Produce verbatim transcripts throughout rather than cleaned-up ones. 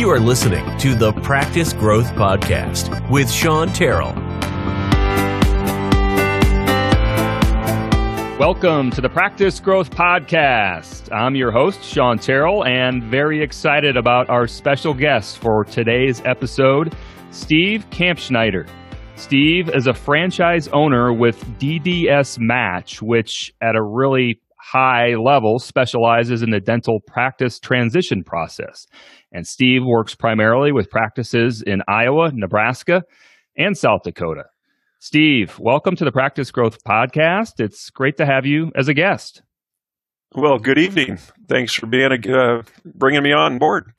You are listening to The Practice Growth Podcast with Sean Terrell. Welcome to The Practice Growth Podcast. I'm your host, Sean Terrell, and very excited about our special guest for today's episode, Steve Kampschneider. Steve is a franchise owner with D D S Match, which at a really high level specializes in the dental practice transition process. And Steve works primarily with practices in Iowa, Nebraska, and South Dakota. Steve, welcome to the Practice Growth Podcast. It's great to have you as a guest. Well, good evening. Thanks for being a, uh, bringing me on board.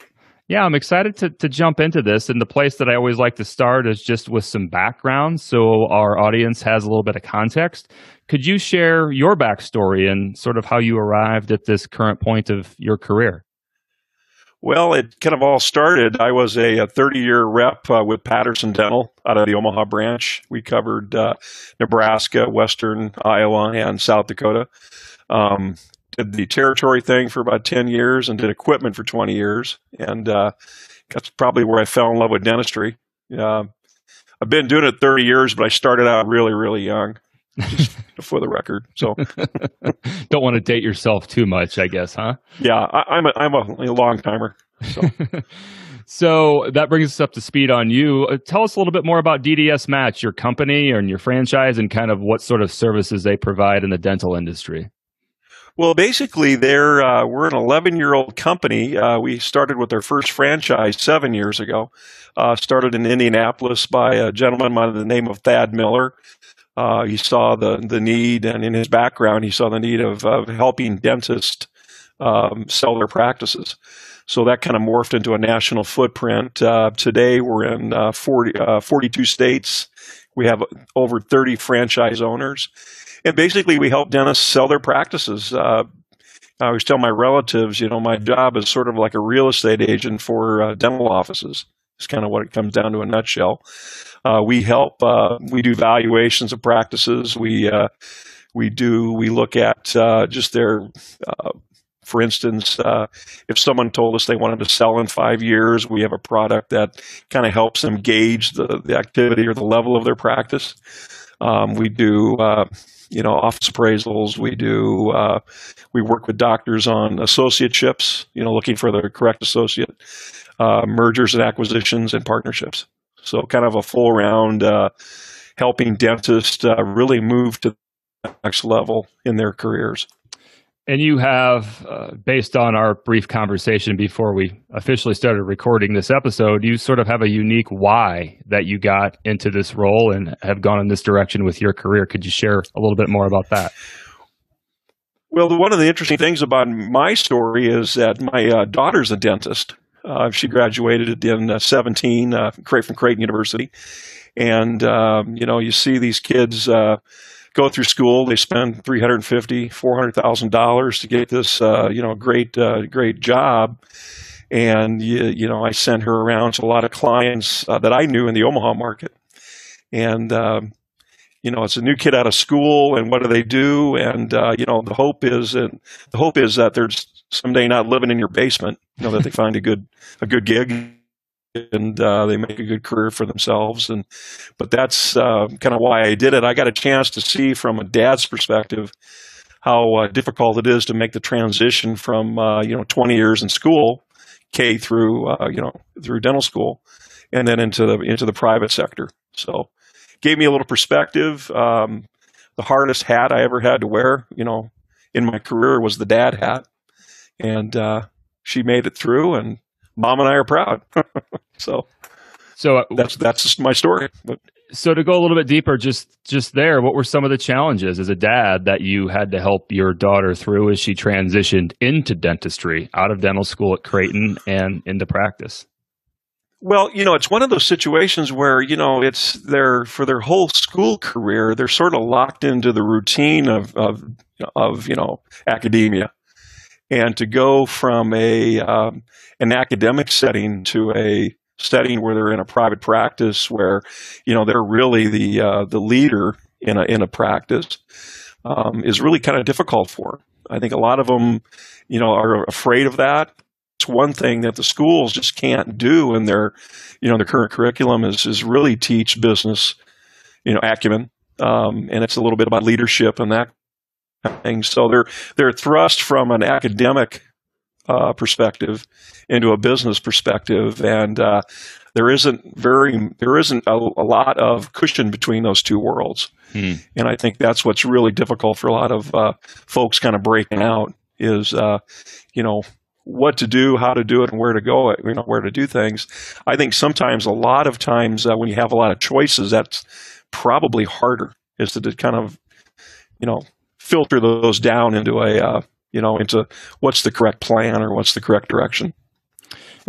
Yeah, I'm excited to, to jump into this. And the place that I always like to start is just with some background, so our audience has a little bit of context. Could you share your backstory and sort of how you arrived at this current point of your career? Well, it kind of all started. I was a thirty-year rep uh, with Patterson Dental out of the Omaha branch. We covered uh, Nebraska, Western Iowa, and South Dakota. Um, did the territory thing for about ten years and did equipment for twenty years. And uh, that's probably where I fell in love with dentistry. Uh, I've been doing it thirty years, but I started out really, really young, just for the record. So don't want to date yourself too much, I guess, huh? Yeah, I, I'm, a, I'm a long timer. So. So that brings us up to speed on you. Uh, tell us a little bit more about D D S Match, your company and your franchise, and kind of what sort of services they provide in the dental industry. Well, basically, they're, uh, we're an eleven-year-old company. Uh, we started with our first franchise seven years ago. Uh, started in Indianapolis by a gentleman by the name of Thad Miller. Uh, he saw the, the need, and in his background, he saw the need of, of helping dentists um, sell their practices. So that kind of morphed into a national footprint. Uh, today, we're in uh, forty, uh, forty-two states. We have over thirty franchise owners. And basically, we help dentists sell their practices. Uh, I always tell my relatives, you know, my job is sort of like a real estate agent for uh, dental offices. It's kind of what it comes down to in a nutshell. Uh, we help. Uh, we do valuations of practices. We uh, we do. We look at uh, just their. Uh, for instance, uh, if someone told us they wanted to sell in five years, we have a product that kind of helps them gauge the, the activity or the level of their practice. Um, we do. Uh, you know, office appraisals. We do, uh, we work with doctors on associateships, you know, looking for the correct associate, uh, mergers and acquisitions and partnerships. So kind of a full round, uh, helping dentists uh, really move to the next level in their careers. And you have, uh, based on our brief conversation before we officially started recording this episode, you sort of have a unique why that you got into this role and have gone in this direction with your career. Could you share a little bit more about that? Well, the, one of the interesting things about my story is that my uh, daughter's a dentist. Uh, she graduated in uh, seventeen uh, from Creighton University. And, um, you know, you see these kids uh, go through school. They spend three hundred fifty thousand, four hundred thousand dollars to get this, uh, you know, great, uh, great job. And, you, you know, I sent her around to a lot of clients uh, that I knew in the Omaha market. And, um, you know, it's a new kid out of school, and what do they do? And, uh, you know, the hope is that, the hope is that they're someday not living in your basement, you know, that they find a good, a good gig. And uh, they make a good career for themselves. And but that's uh, kind of why I did it. I got a chance to see from a dad's perspective how uh, difficult it is to make the transition from uh, you know twenty years in school, K through uh, you know through dental school, and then into the into the private sector. So gave me a little perspective. Um, the hardest hat I ever had to wear, you know, in my career was the dad hat, and uh, she made it through. And Mom and I are proud. so, so that's that's my story. But. So to go a little bit deeper, just just there, what were some of the challenges as a dad that you had to help your daughter through as she transitioned into dentistry, out of dental school at Creighton and into practice? Well, you know, it's one of those situations where, you know, it's their, for their whole school career, they're sort of locked into the routine of of of you know academia. And to go from a um, an academic setting to a setting where they're in a private practice, where you know they're really the uh, the leader in a in a practice, um, is really kind of difficult for them. I think a lot of them, you know, are afraid of that. It's one thing that the schools just can't do in their, you know, their current curriculum is is really teach business, you know, acumen, um, and it's a little bit about leadership and that kind of thing. So they're they're thrust from an academic uh, perspective into a business perspective, and uh, there isn't very there isn't a, a lot of cushion between those two worlds. Hmm. And I think that's what's really difficult for a lot of uh, folks kind of breaking out is, uh, you know, what to do, how to do it, and where to go, you know, where to do things. I think sometimes, a lot of times uh, when you have a lot of choices, that's probably harder is to, to kind of, you know, filter those down into a, uh, you know, into what's the correct plan or what's the correct direction.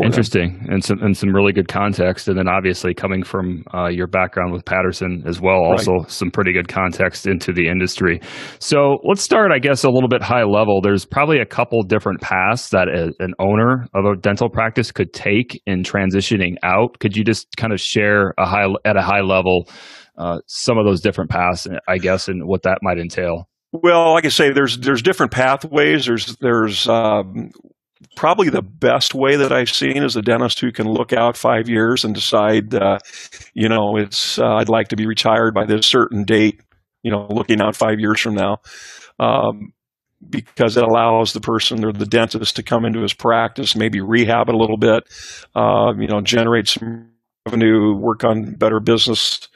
Interesting. Them. And some and some really good context. And then obviously coming from uh, your background with Patterson as well, also right. Some pretty good context into the industry. So let's start, I guess, a little bit high level. There's probably a couple different paths that a, an owner of a dental practice could take in transitioning out. Could you just kind of share a high at a high level uh, some of those different paths, I guess, and what that might entail? Well, like I say, there's there's different pathways. There's there's um, probably the best way that I've seen is a dentist who can look out five years and decide, uh, you know, it's uh, I'd like to be retired by this certain date, you know, looking out five years from now, um, because it allows the person or the dentist to come into his practice, maybe rehab it a little bit, uh, you know, generate some revenue, work on better business,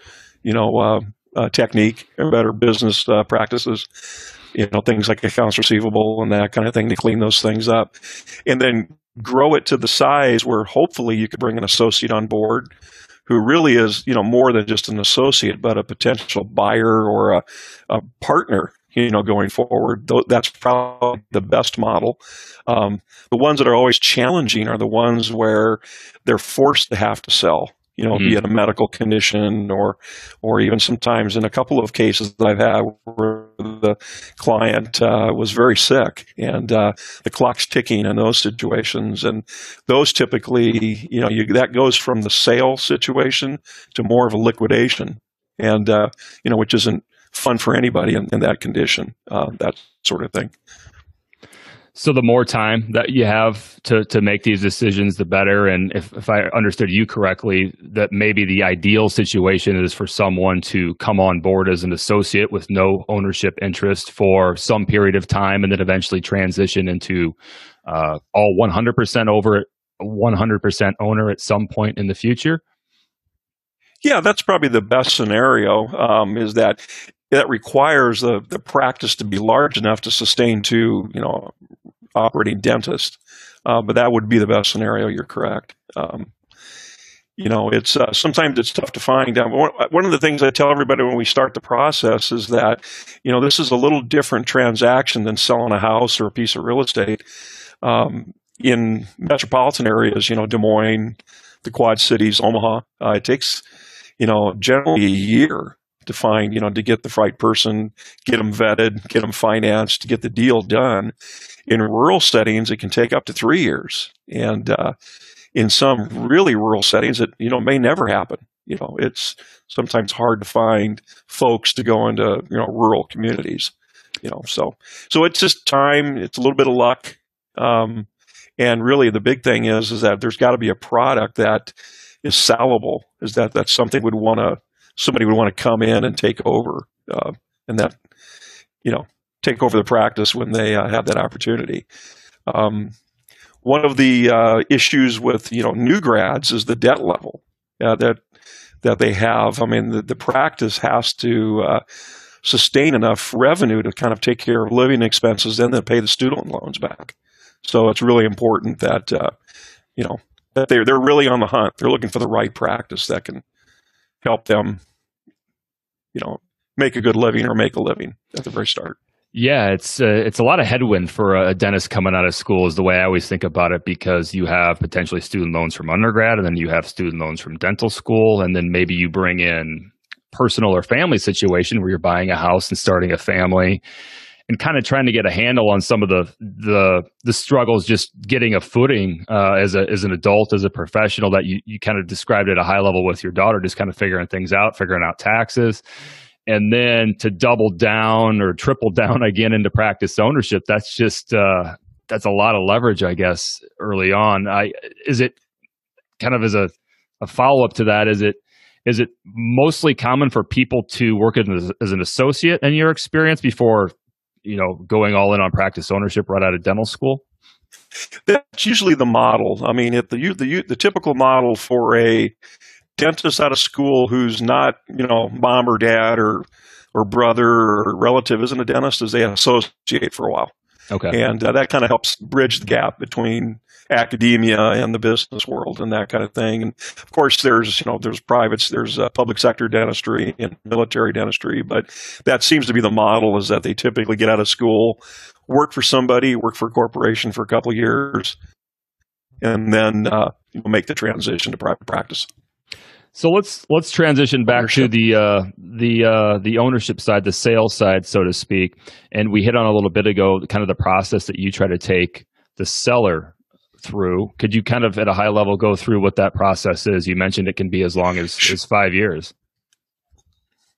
you know, uh, uh, technique or better business uh, practices. You know, things like accounts receivable and that kind of thing to clean those things up, and then grow it to the size where hopefully you could bring an associate on board who really is, you know, more than just an associate, but a potential buyer or a, a partner, you know, going forward. That's probably the best model. Um, the ones that are always challenging are the ones where they're forced to have to sell. You know, mm-hmm. be it a medical condition or, or even sometimes in a couple of cases that I've had where the client uh, was very sick and uh, the clock's ticking in those situations. And those typically, you know, you, that goes from the sale situation to more of a liquidation and, uh, you know, which isn't fun for anybody in, in that condition, uh, that sort of thing. So the more time that you have to, to make these decisions, the better. And if, if I understood you correctly, that maybe the ideal situation is for someone to come on board as an associate with no ownership interest for some period of time and then eventually transition into uh, all one hundred percent over, one hundred percent owner at some point in the future? Yeah, that's probably the best scenario um, is that that requires the, the practice to be large enough to sustain two, you know, operating dentists. Uh, but that would be the best scenario. You're correct. Um, you know, it's uh, sometimes it's tough to find. Um, one of the things I tell everybody when we start the process is that, you know, this is a little different transaction than selling a house or a piece of real estate. Um, in metropolitan areas, you know, Des Moines, the Quad Cities, Omaha, uh, it takes, you know, generally a year to find, you know, to get the right person, get them vetted, get them financed, get the deal done. In rural settings, it can take up to three years. And uh, in some really rural settings, it, you know, may never happen. You know, it's sometimes hard to find folks to go into, you know, rural communities, you know, so, so it's just time. It's a little bit of luck. Um, and really the big thing is, is that there's got to be a product that is sellable, is that that's something would want to, somebody would want to come in and take over uh, and that, you know, take over the practice when they uh, have that opportunity. Um, one of the uh, issues with, you know, new grads is the debt level uh, that that they have. I mean, the, the practice has to uh, sustain enough revenue to kind of take care of living expenses and then pay the student loans back. So it's really important that, uh, you know, that they're, they're really on the hunt. They're looking for the right practice that can help them, you know, make a good living or make a living at the very start. Yeah, it's uh, it's a lot of headwind for a dentist coming out of school is the way I always think about it, because you have potentially student loans from undergrad, and then you have student loans from dental school, and then maybe you bring in personal or family situation where you're buying a house and starting a family, and kind of trying to get a handle on some of the the the struggles just getting a footing uh, as a as an adult, as a professional that you, you kind of described at a high level with your daughter, just kind of figuring things out, figuring out taxes. And then to double down or triple down again into practice ownership, that's just uh, that's a lot of leverage, I guess, early on. I is it kind of as a, a follow-up to that, is it is it mostly common for people to work as, as an associate in your experience before, you know, going all in on practice ownership right out of dental school? That's usually the model. I mean, at the, the the typical model for a dentist out of school who's not, you know, mom or dad or or brother or relative isn't a dentist is they associate for a while. Okay. And uh, that kind of helps bridge the gap between academia and the business world and that kind of thing. And of course, there's, you know, there's privates, there's uh, public sector dentistry and military dentistry, but that seems to be the model, is that they typically get out of school, work for somebody, work for a corporation for a couple of years, and then uh, you know, make the transition to private practice. So let's let's transition back ownership. to the uh, the uh, the ownership side, the sales side, so to speak. And we hit on a little bit ago, kind of the process that you try to take the seller through. Could you kind of at a high level go through what that process is? You mentioned it can be as long as, as five years.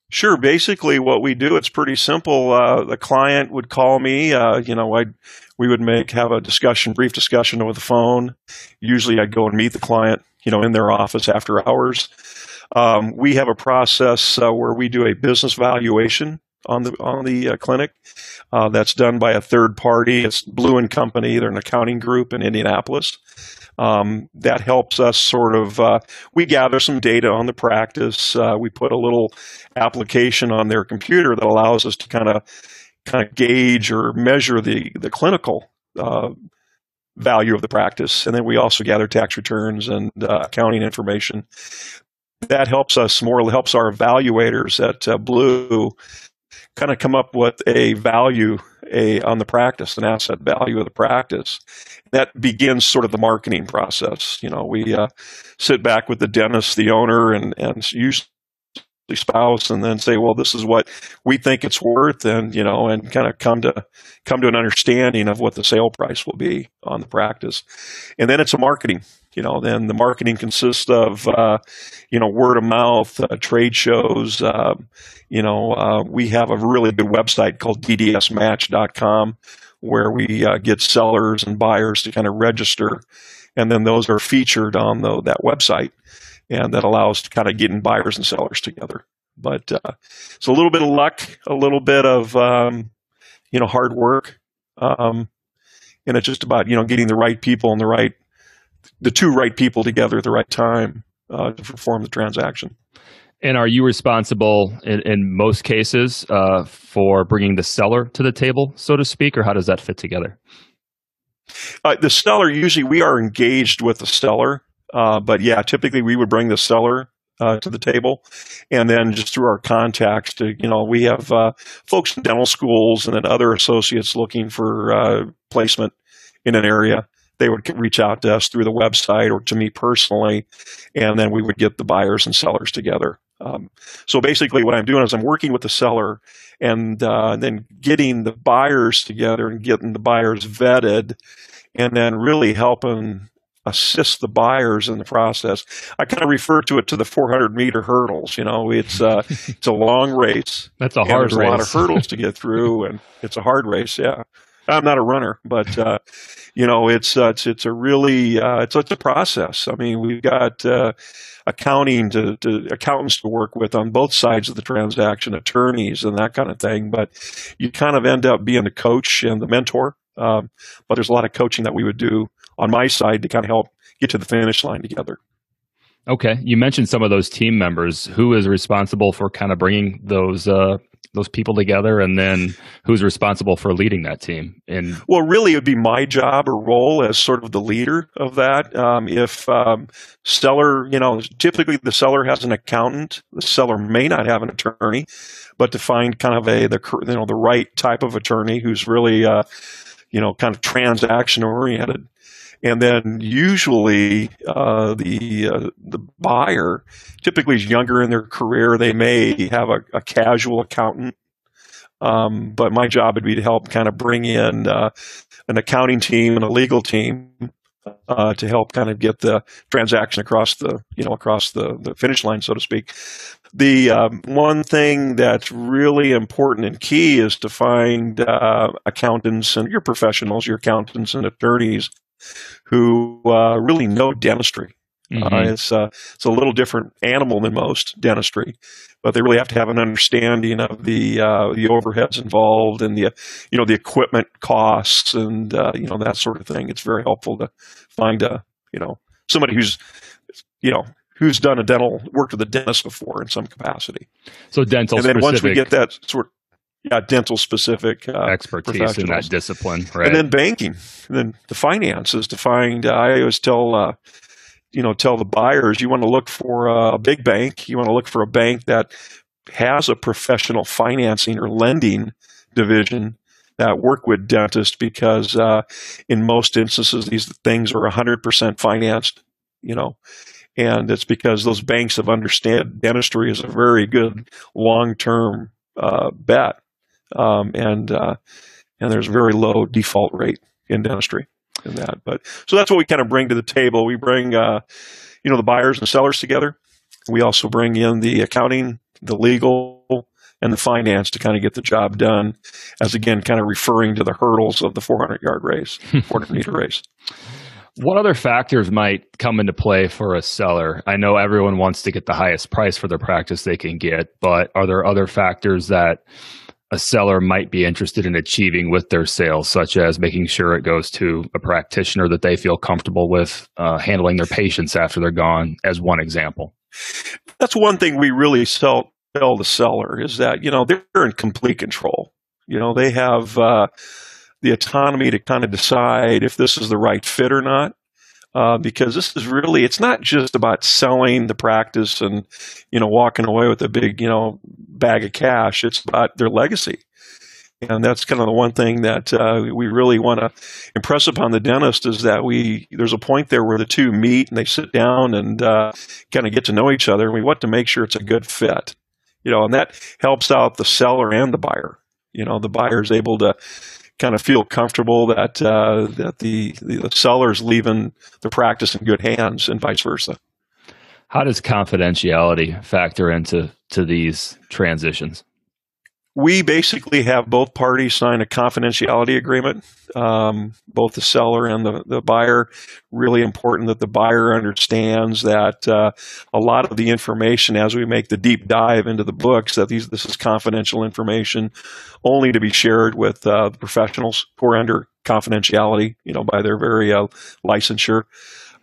Sure. Basically, what we do, it's pretty simple. Uh, the client would call me. Uh, you know, I we would make have a discussion, brief discussion over the phone. Usually, I'd go and meet the client, you know, in their office after hours. Um, we have a process uh, where we do a business valuation on the on the uh, clinic. Uh, that's done by a third party. It's Blue and Company. They're an accounting group in Indianapolis. Um, that helps us sort of, uh, we gather some data on the practice. Uh, we put a little application on their computer that allows us to kind of kind of gauge or measure the, the clinical uh value of the practice. And then we also gather tax returns and uh, accounting information. That helps us more, helps our evaluators at uh, Blue kind of come up with a value a on the practice, an asset value of the practice. That begins sort of the marketing process. You know, we uh, sit back with the dentist, the owner, and, and usually spouse, and then say, well, this is what we think it's worth, and, you know, and kind of come to come to an understanding of what the sale price will be on the practice. And then it's a marketing, you know, then the marketing consists of, uh, you know, word of mouth, uh, trade shows. Uh, you know, uh, we have a really good website called D D S match dot com where we uh, get sellers and buyers to kind of register. And then those are featured on the, that website. And that allows to kind of getting buyers and sellers together. But uh, it's a little bit of luck, a little bit of, um, you know, hard work. Um, and it's just about, you know, getting the right people and the right, the two right people together at the right time uh, to perform the transaction. And are you responsible in, in most cases uh, for bringing the seller to the table, so to speak, or how does that fit together? Uh, the seller, usually we are engaged with the seller. Uh, but yeah, typically we would bring the seller uh, to the table, and then just through our contacts to, you know, we have uh, folks in dental schools and then other associates looking for uh, placement in an area. They would reach out to us through the website or to me personally, and then we would get the buyers and sellers together. Um, so basically what I'm doing is I'm working with the seller and uh, then getting the buyers together and getting the buyers vetted, and then really helping assist the buyers in the process. I kind of refer to it to the four hundred meter hurdles. You know, it's uh, it's a long race. That's a hard race. There's a lot of hurdles to get through, and it's a hard race. Yeah, I'm not a runner, but uh, you know, it's uh, it's it's a really uh, it's it's a process. I mean, we've got uh, accounting to, to accountants to work with on both sides of the transaction, attorneys and that kind of thing. But you kind of end up being the coach and the mentor. Um, but there's a lot of coaching that we would do on my side to kind of help get to the finish line together. Okay. You mentioned some of those team members. Who is responsible for kind of bringing those uh, those people together, and then who's responsible for leading that team? And well, really, it would be my job or role as sort of the leader of that. Um, if um, seller, you know, typically the seller has an accountant. The seller may not have an attorney, but to find kind of a the you know the right type of attorney who's really uh, you know kind of transaction oriented. And then usually uh, the uh, the buyer typically is younger in their career. They may have a, a casual accountant, um, but my job would be to help kind of bring in uh, an accounting team and a legal team uh, to help kind of get the transaction across the you know across the, the finish line, so to speak. The um, one thing that's really important and key is to find uh, accountants and your professionals, your accountants and attorneys who uh, really know dentistry. Mm-hmm. uh, it's, uh, it's a little different animal than most dentistry, but they really have to have an understanding of the uh, the overheads involved and the you know the equipment costs and uh, you know that sort of thing. It's very helpful to find a you know somebody who's you know who's done a dental worked with a dentist before in some capacity. So dental, and then specific once we get that sort of yeah dental specific uh, expertise in that discipline, right? And then banking, and then the finances to find. Uh, I always tell. Uh, you know, tell the buyers, you want to look for a big bank. You want to look for a bank that has a professional financing or lending division that work with dentists, because uh, in most instances, these things are one hundred percent financed, you know, and it's because those banks have understand dentistry is a very good long-term uh, bet. Um, and, uh, and there's very low default rate in dentistry. In that, but so that's what we kind of bring to the table. We bring, uh, you know, the buyers and sellers together. We also bring in the accounting, the legal, and the finance to kind of get the job done. As again, kind of referring to the hurdles of the four hundred yard race, four hundred meter race. What other factors might come into play for a seller? I know everyone wants to get the highest price for their practice they can get, but are there other factors that a seller might be interested in achieving with their sales, such as making sure it goes to a practitioner that they feel comfortable with uh, handling their patients after they're gone, as one example? That's one thing we really sell, tell the seller is that, you know, they're in complete control. You know, they have uh, the autonomy to kind of decide if this is the right fit or not. Uh, because this is really, it's not just about selling the practice and, you know, walking away with a big, you know, bag of cash. It's about their legacy. And that's kind of the one thing that uh, we really want to impress upon the dentist is that we, there's a point there where the two meet and they sit down and uh, kind of get to know each other. And we want to make sure it's a good fit, you know, and that helps out the seller and the buyer. You know, the buyer is able to kind of feel comfortable that uh, that the, the seller's leaving the practice in good hands and vice versa. How does confidentiality factor into to these transitions? We basically have both parties sign a confidentiality agreement, um, both the seller and the, the buyer. Really important that the buyer understands that uh, a lot of the information as we make the deep dive into the books, that these this is confidential information only to be shared with uh, the professionals who are under confidentiality, you know, by their very uh, licensure.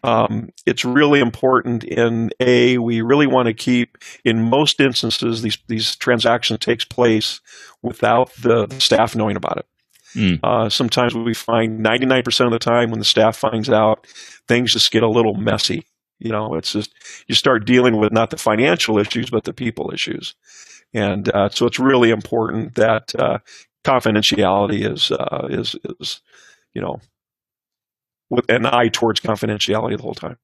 Um, it's really important in a, we really want to keep, in most instances, these, these transactions takes place without the, the staff knowing about it. Mm. Uh, sometimes we find ninety-nine percent of the time when the staff finds out, things just get a little messy. You know, it's just, you start dealing with not the financial issues, but the people issues. And uh, so it's really important that uh, confidentiality is, uh, is, is, you know, with an eye towards confidentiality the whole time.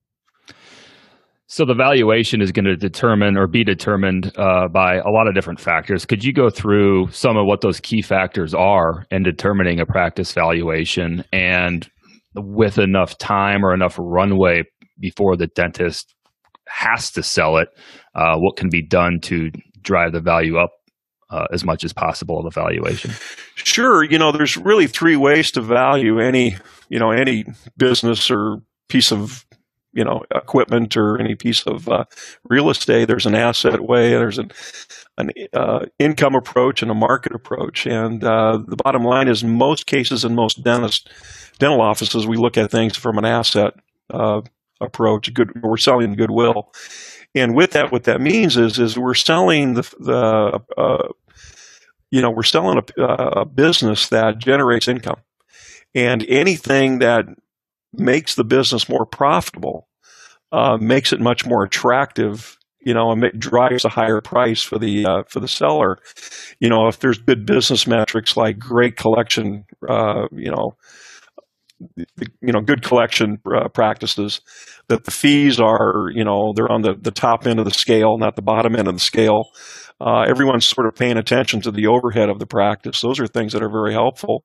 So the valuation is going to determine or be determined uh, by a lot of different factors. Could you go through some of what those key factors are in determining a practice valuation, and with enough time or enough runway before the dentist has to sell it, uh, what can be done to drive the value up Uh, as much as possible of the valuation? Sure. You know, there's really three ways to value any, you know, any business or piece of, you know, equipment or any piece of uh, real estate. There's an asset way, there's an, an uh, income approach and a market approach. And uh, the bottom line is in most cases in most dentist, dental offices, we look at things from an asset uh, approach. Good, we're selling goodwill. And with that, what that means is, is we're selling the, the uh, you know, we're selling a, a business that generates income, and anything that makes the business more profitable uh, makes it much more attractive, you know, and it drives a higher price for the uh, for the seller. You know, if there's good business metrics like great collection, uh, you know, you know, good collection uh, practices, that the fees are, you know, they're on the, the top end of the scale, not the bottom end of the scale. Uh, everyone's sort of paying attention to the overhead of the practice. Those are things that are very helpful.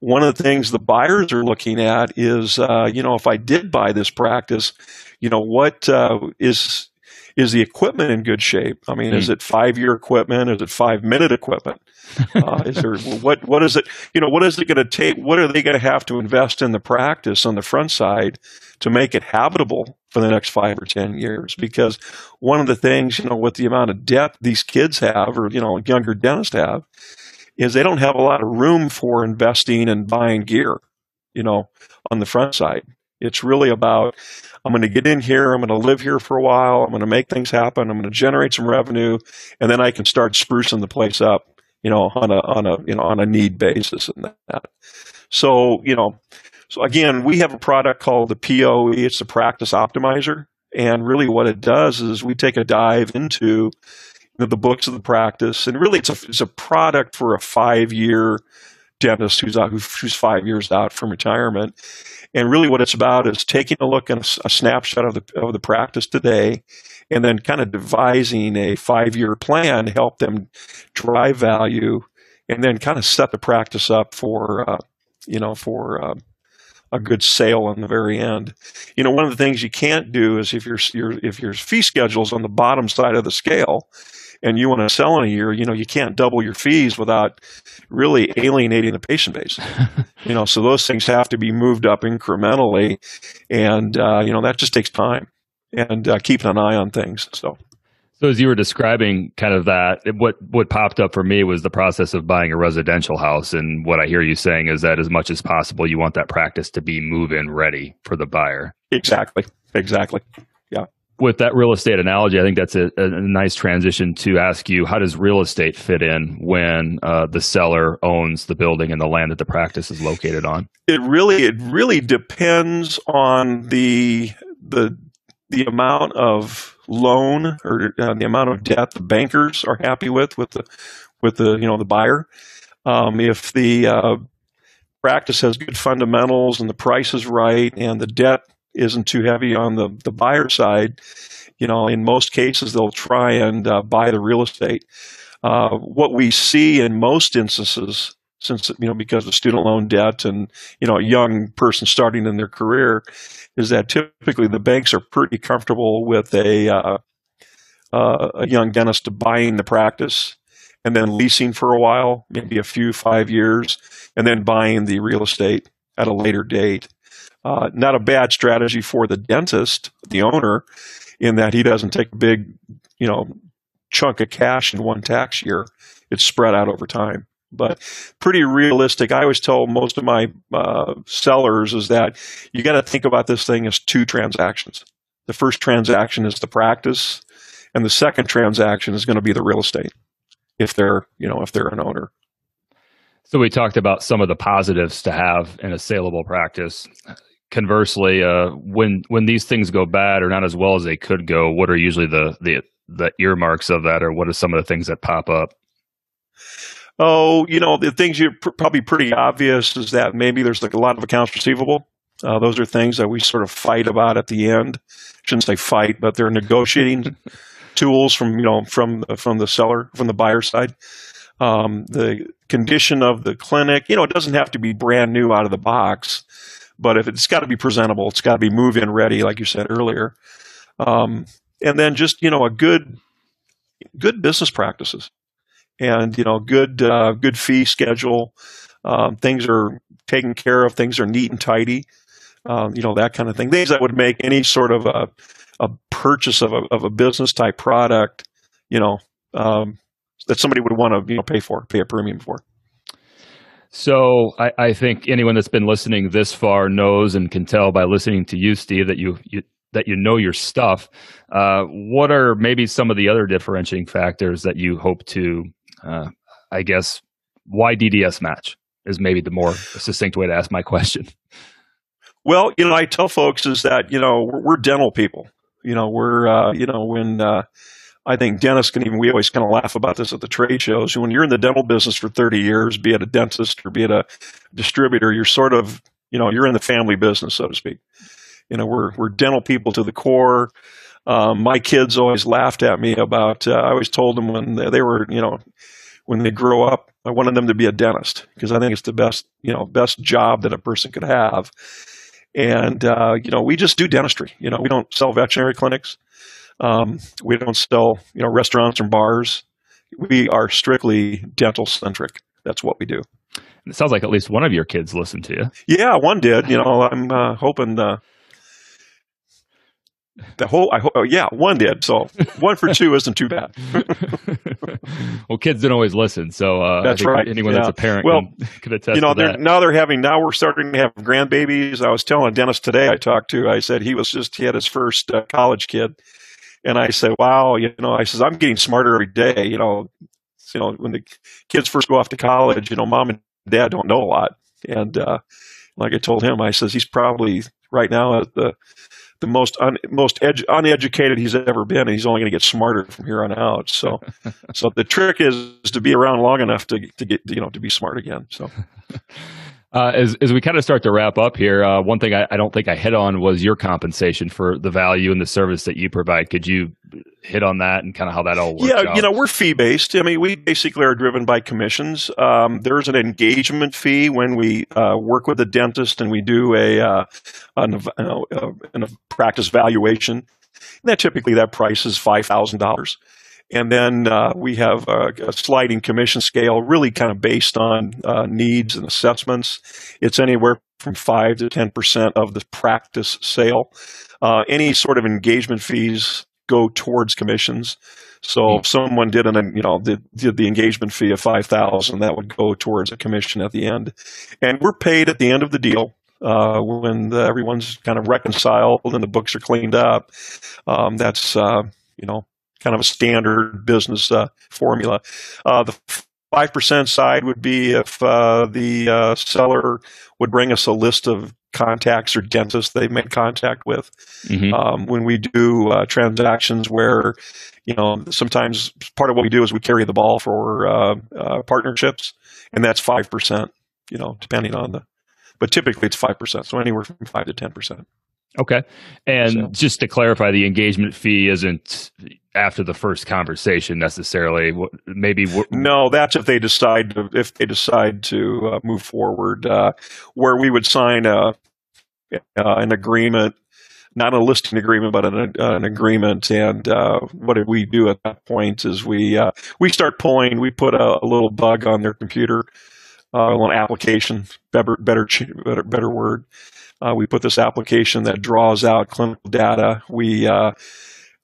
One of the things the buyers are looking at is, uh, you know, if I did buy this practice, you know, what uh, is Is the equipment in good shape? I mean, mm. is it five-year equipment? Is it five-minute equipment? Uh, is there what? What is it? You know, what is it going to take? What are they going to have to invest in the practice on the front side to make it habitable for the next five or ten years? Because one of the things, you know, with the amount of debt these kids have, or you know, younger dentists have, is they don't have a lot of room for investing and buying gear. You know, on the front side. It's really about, I'm going to get in here, I'm going to live here for a while, I'm going to make things happen, I'm going to generate some revenue, and then I can start sprucing the place up, you know, on a on a you know on a need basis and that. So you know, so again, we have a product called the P O E. It's the Practice Optimizer, and really what it does is we take a dive into the, the books of the practice, and really it's a it's a product for a five year. Dentist who's out, who's five years out from retirement, and really what it's about is taking a look at a, a snapshot of the of the practice today, and then kind of devising a five-year plan to help them drive value, and then kind of set the practice up for uh, you know for uh, a good sale on the very end. You know, one of the things you can't do is if your your if your fee schedule's on the bottom side of the scale. And you want to sell in a year, you know, you can't double your fees without really alienating the patient base. You know, so those things have to be moved up incrementally, and uh, you know that just takes time and uh, keeping an eye on things. So, so as you were describing kind of that, what what popped up for me was the process of buying a residential house, and what I hear you saying is that as much as possible, you want that practice to be move-in ready for the buyer. Exactly. Exactly. Yeah. With that real estate analogy, I think that's a, a nice transition to ask you, how does real estate fit in when uh, the seller owns the building and the land that the practice is located on? It really, it really depends on the the the amount of loan or uh, the amount of debt the bankers are happy with with the with the you know the buyer. Um, if the uh, practice has good fundamentals and the price is right and the debt isn't too heavy on the, the buyer side, you know, in most cases, they'll try and uh, buy the real estate. Uh, what we see in most instances, since, you know, because of student loan debt and, you know, a young person starting in their career, is that typically the banks are pretty comfortable with a, uh, uh, a young dentist buying the practice and then leasing for a while, maybe a few, five years, and then buying the real estate at a later date. Uh, not a bad strategy for the dentist, the owner, in that he doesn't take a big, you know, chunk of cash in one tax year. It's spread out over time, but pretty realistic. I always tell most of my uh, sellers is that you got to think about this thing as two transactions. The first transaction is the practice, and the second transaction is going to be the real estate if they're, you know, if they're an owner. So we talked about some of the positives to have in a saleable practice. Conversely, uh, when when these things go bad or not as well as they could go, what are usually the the the earmarks of that, or what are some of the things that pop up? Oh, you know, the things you're pr- probably pretty obvious is that maybe there's like a lot of accounts receivable. Uh, those are things that we sort of fight about at the end. I shouldn't say fight, but they're negotiating tools from you know from from the seller from the buyer side. Um, the condition of the clinic, you know, it doesn't have to be brand new out of the box. But if it's got to be presentable, it's got to be move-in ready, like you said earlier. Um, and then just, you know, a good good business practices and, you know, good uh, good fee schedule. Um, things are taken care of. Things are neat and tidy, um, you know, that kind of thing. Things that would make any sort of a, a purchase of a, of a business-type product, you know, um, that somebody would want to, you know, pay for, pay a premium for. So I, I think anyone that's been listening this far knows and can tell by listening to you, Steve, that you, you that you know your stuff. Uh, what are maybe some of the other differentiating factors that you hope to, uh, I guess, why D D S Match is maybe the more succinct way to ask my question. Well, you know, I tell folks is that, you know, we're, we're dental people. You know, we're, uh, you know, when uh, I think dentists can even, we always kind of laugh about this at the trade shows. When you're in the dental business for thirty years, be it a dentist or be it a distributor, you're sort of, you know, you're in the family business, so to speak. You know, we're we're dental people to the core. Um, my kids always laughed at me about, uh, I always told them when they were, you know, when they grow up, I wanted them to be a dentist because I think it's the best, you know, best job that a person could have. And, uh, you know, we just do dentistry. You know, we don't sell veterinary clinics. Um, we don't sell, you know, restaurants and bars. We are strictly dental centric. That's what we do. It sounds like at least one of your kids listened to you. Yeah, one did. You know, I'm uh, hoping the the whole. I hope. Oh, yeah, one did. So one for two isn't too bad. Well, kids don't always listen, so uh, that's right. Anyone yeah. that's a parent well, can, can attest you know, to that. They're, now they're having. Now we're starting to have grandbabies. I was telling a dentist today I talked to. I said he was just he had his first uh, college kid, and I said, wow, you know, I says I'm getting smarter every day. You know, you know when the kids first go off to college, you know, mom and dad don't know a lot, and uh, like I told him, I says he's probably right now at the the most un, most edu- uneducated he's ever been, and he's only going to get smarter from here on out. So, so the trick is, is to be around long enough to to get you know to be smart again. So, uh, as as we kind of start to wrap up here, uh, one thing I, I don't think I hit on was your compensation for the value and the service that you provide. Could you hit on that and kind of how that all works yeah, out? Yeah, you know, we're fee based. I mean, we basically are driven by commissions. Um, there's an engagement fee when we uh, work with a dentist and we do a uh, an, uh, a practice valuation. And that typically that price is five thousand dollars. And then uh, we have a, a sliding commission scale, really kind of based on uh, needs and assessments. It's anywhere from five to ten percent of the practice sale. Uh, any sort of engagement fees go towards commissions. So if someone did an, you know, did, did the engagement fee of five thousand, that would go towards a commission at the end. And we're paid at the end of the deal uh, when the, everyone's kind of reconciled and the books are cleaned up. Um, that's, uh, you know, kind of a standard business uh, formula. Uh, the five percent side would be if uh, the uh, seller would bring us a list of contacts or dentists they made contact with. Mm-hmm. Um, when we do uh, transactions where, you know, sometimes part of what we do is we carry the ball for uh, uh, partnerships, and that's five percent, you know, depending on the, but typically it's five percent. So anywhere from five to ten percent. Okay. And so, just to clarify, the engagement fee isn't after the first conversation necessarily. Maybe w- no, that's if they decide to, if they decide to uh, move forward, uh, where we would sign a, uh, an agreement, not a listing agreement, but an, uh, an agreement. And uh, what did we do at that point is we uh, we start pulling, we put a, a little bug on their computer, uh, an application, better better better, better word. Uh, we put this application that draws out clinical data. We uh,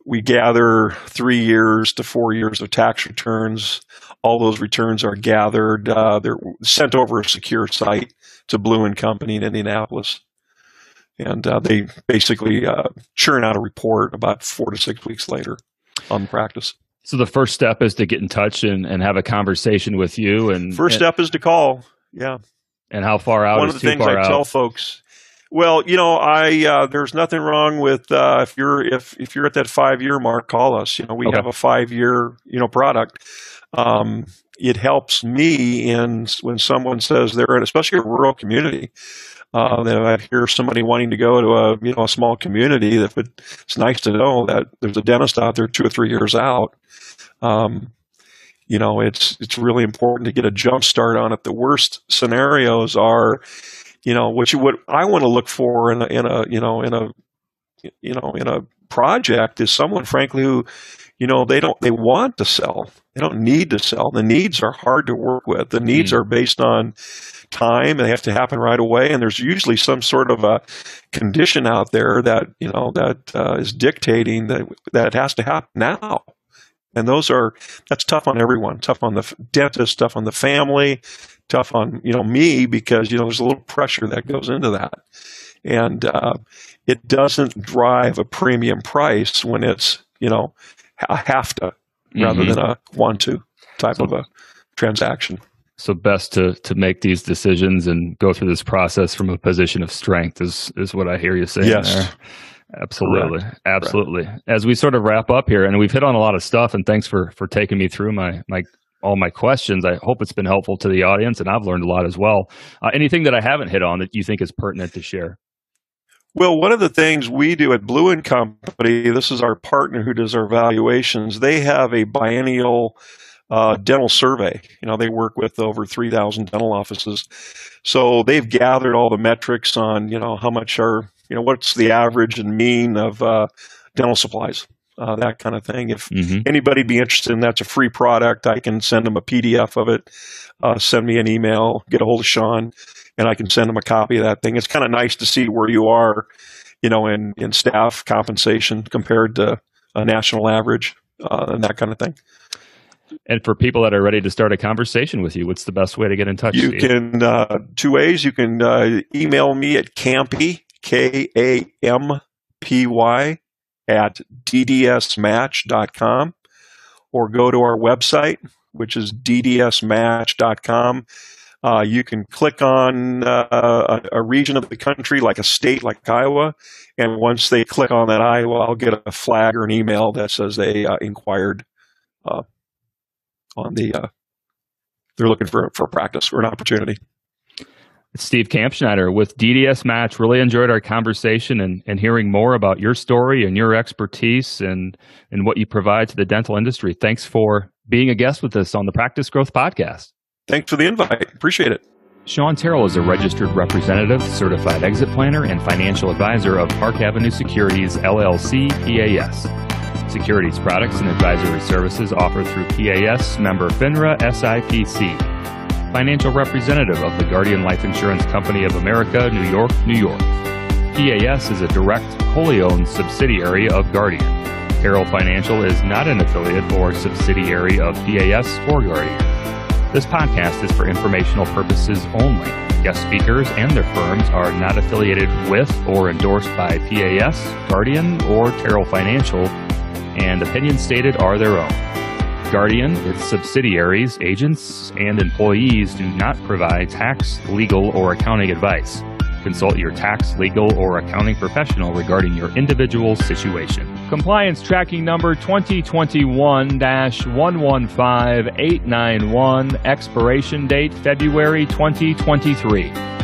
we gather three years to four years of tax returns. All those returns are gathered. Uh, they're sent over a secure site to Blue and Company in Indianapolis. And uh, they basically uh, churn out a report about four to six weeks later on the practice. So the first step is to get in touch and, and have a conversation with you. And first step and, is to call. Yeah. And how far out One is too far out? One of the things I tell folks. Well, you know, I uh, there's nothing wrong with uh, if you're if if you're at that five year mark, call us. You know, we okay. have a five year you know product. Um, it helps me in when someone says they're in, especially a rural community. Uh, that I hear somebody wanting to go to a you know a small community. That it, it's nice to know that there's a dentist out there two or three years out. Um, you know, it's it's really important to get a jump start on it. The worst scenarios are. You know, what you would, I want to look for in a, in a, you know, in a, you know, in a project is someone, frankly, who, you know, they don't, they want to sell. They don't need to sell. The needs are hard to work with. The needs mm-hmm. are based on time and they have to happen right away. And there's usually some sort of a condition out there that, you know, that uh, is dictating that, that it has to happen now. And those are, that's tough on everyone, tough on the dentist, tough on the family, tough on, you know, me, because, you know, there's a little pressure that goes into that. And uh, it doesn't drive a premium price when it's, you know, a have to rather mm-hmm. than a want to type so, of a transaction. So best to, to make these decisions and go through this process from a position of strength is, is what I hear you saying yes. there. Absolutely. Correct. Absolutely. Correct. As we sort of wrap up here, and we've hit on a lot of stuff, and thanks for, for taking me through my, my all my questions. I hope it's been helpful to the audience, and I've learned a lot as well. Uh, anything that I haven't hit on that you think is pertinent to share? Well, one of the things we do at Blue and Company, this is our partner who does our valuations, they have a biennial Uh, dental survey. You know, they work with over three thousand dental offices. So they've gathered all the metrics on, you know, how much are, you know, what's the average and mean of uh, dental supplies. uh, that kind of thing. If mm-hmm. anybody be interested in that, it's a free product. I can send them a P D F of it, uh, send me an email, get a hold of Sean, and I can send them a copy of that thing. It's kind of nice to see where you are, you know, in, in staff compensation compared to a national average uh, and that kind of thing. And for people that are ready to start a conversation with you, what's the best way to get in touch? You Steve? can, uh, two ways. You can uh, email me at kampy, K A M P Y, at D D S match dot com, or go to our website, which is D D S match dot com. Uh, you can click on uh, a, a region of the country, like a state like Iowa, and once they click on that Iowa, I'll get a flag or an email that says they uh, inquired uh on the, uh, they're looking for, for a practice or an opportunity. It's Steve Kampschneider with D D S Match. Really enjoyed our conversation and, and hearing more about your story and your expertise and, and what you provide to the dental industry. Thanks for being a guest with us on the Practice Growth Podcast. Thanks for the invite. Appreciate it. Sean Terrell is a registered representative, certified exit planner, and financial advisor of Park Avenue Securities, L L C, P A S. Securities products and advisory services offered through P A S, member FINRA, S I P C. Financial representative of the Guardian Life Insurance Company of America, New York, New York. P A S is a direct, wholly owned subsidiary of Guardian. Terrell Financial is not an affiliate or subsidiary of P A S or Guardian. This podcast is for informational purposes only. Guest speakers and their firms are not affiliated with or endorsed by P A S, Guardian, or Terrell Financial, and opinions stated are their own. Guardian, its subsidiaries, agents, and employees do not provide tax, legal, or accounting advice. Consult your tax, legal, or accounting professional regarding your individual situation. Compliance tracking number twenty twenty-one dash one one five eight nine one, expiration date February twenty twenty-three.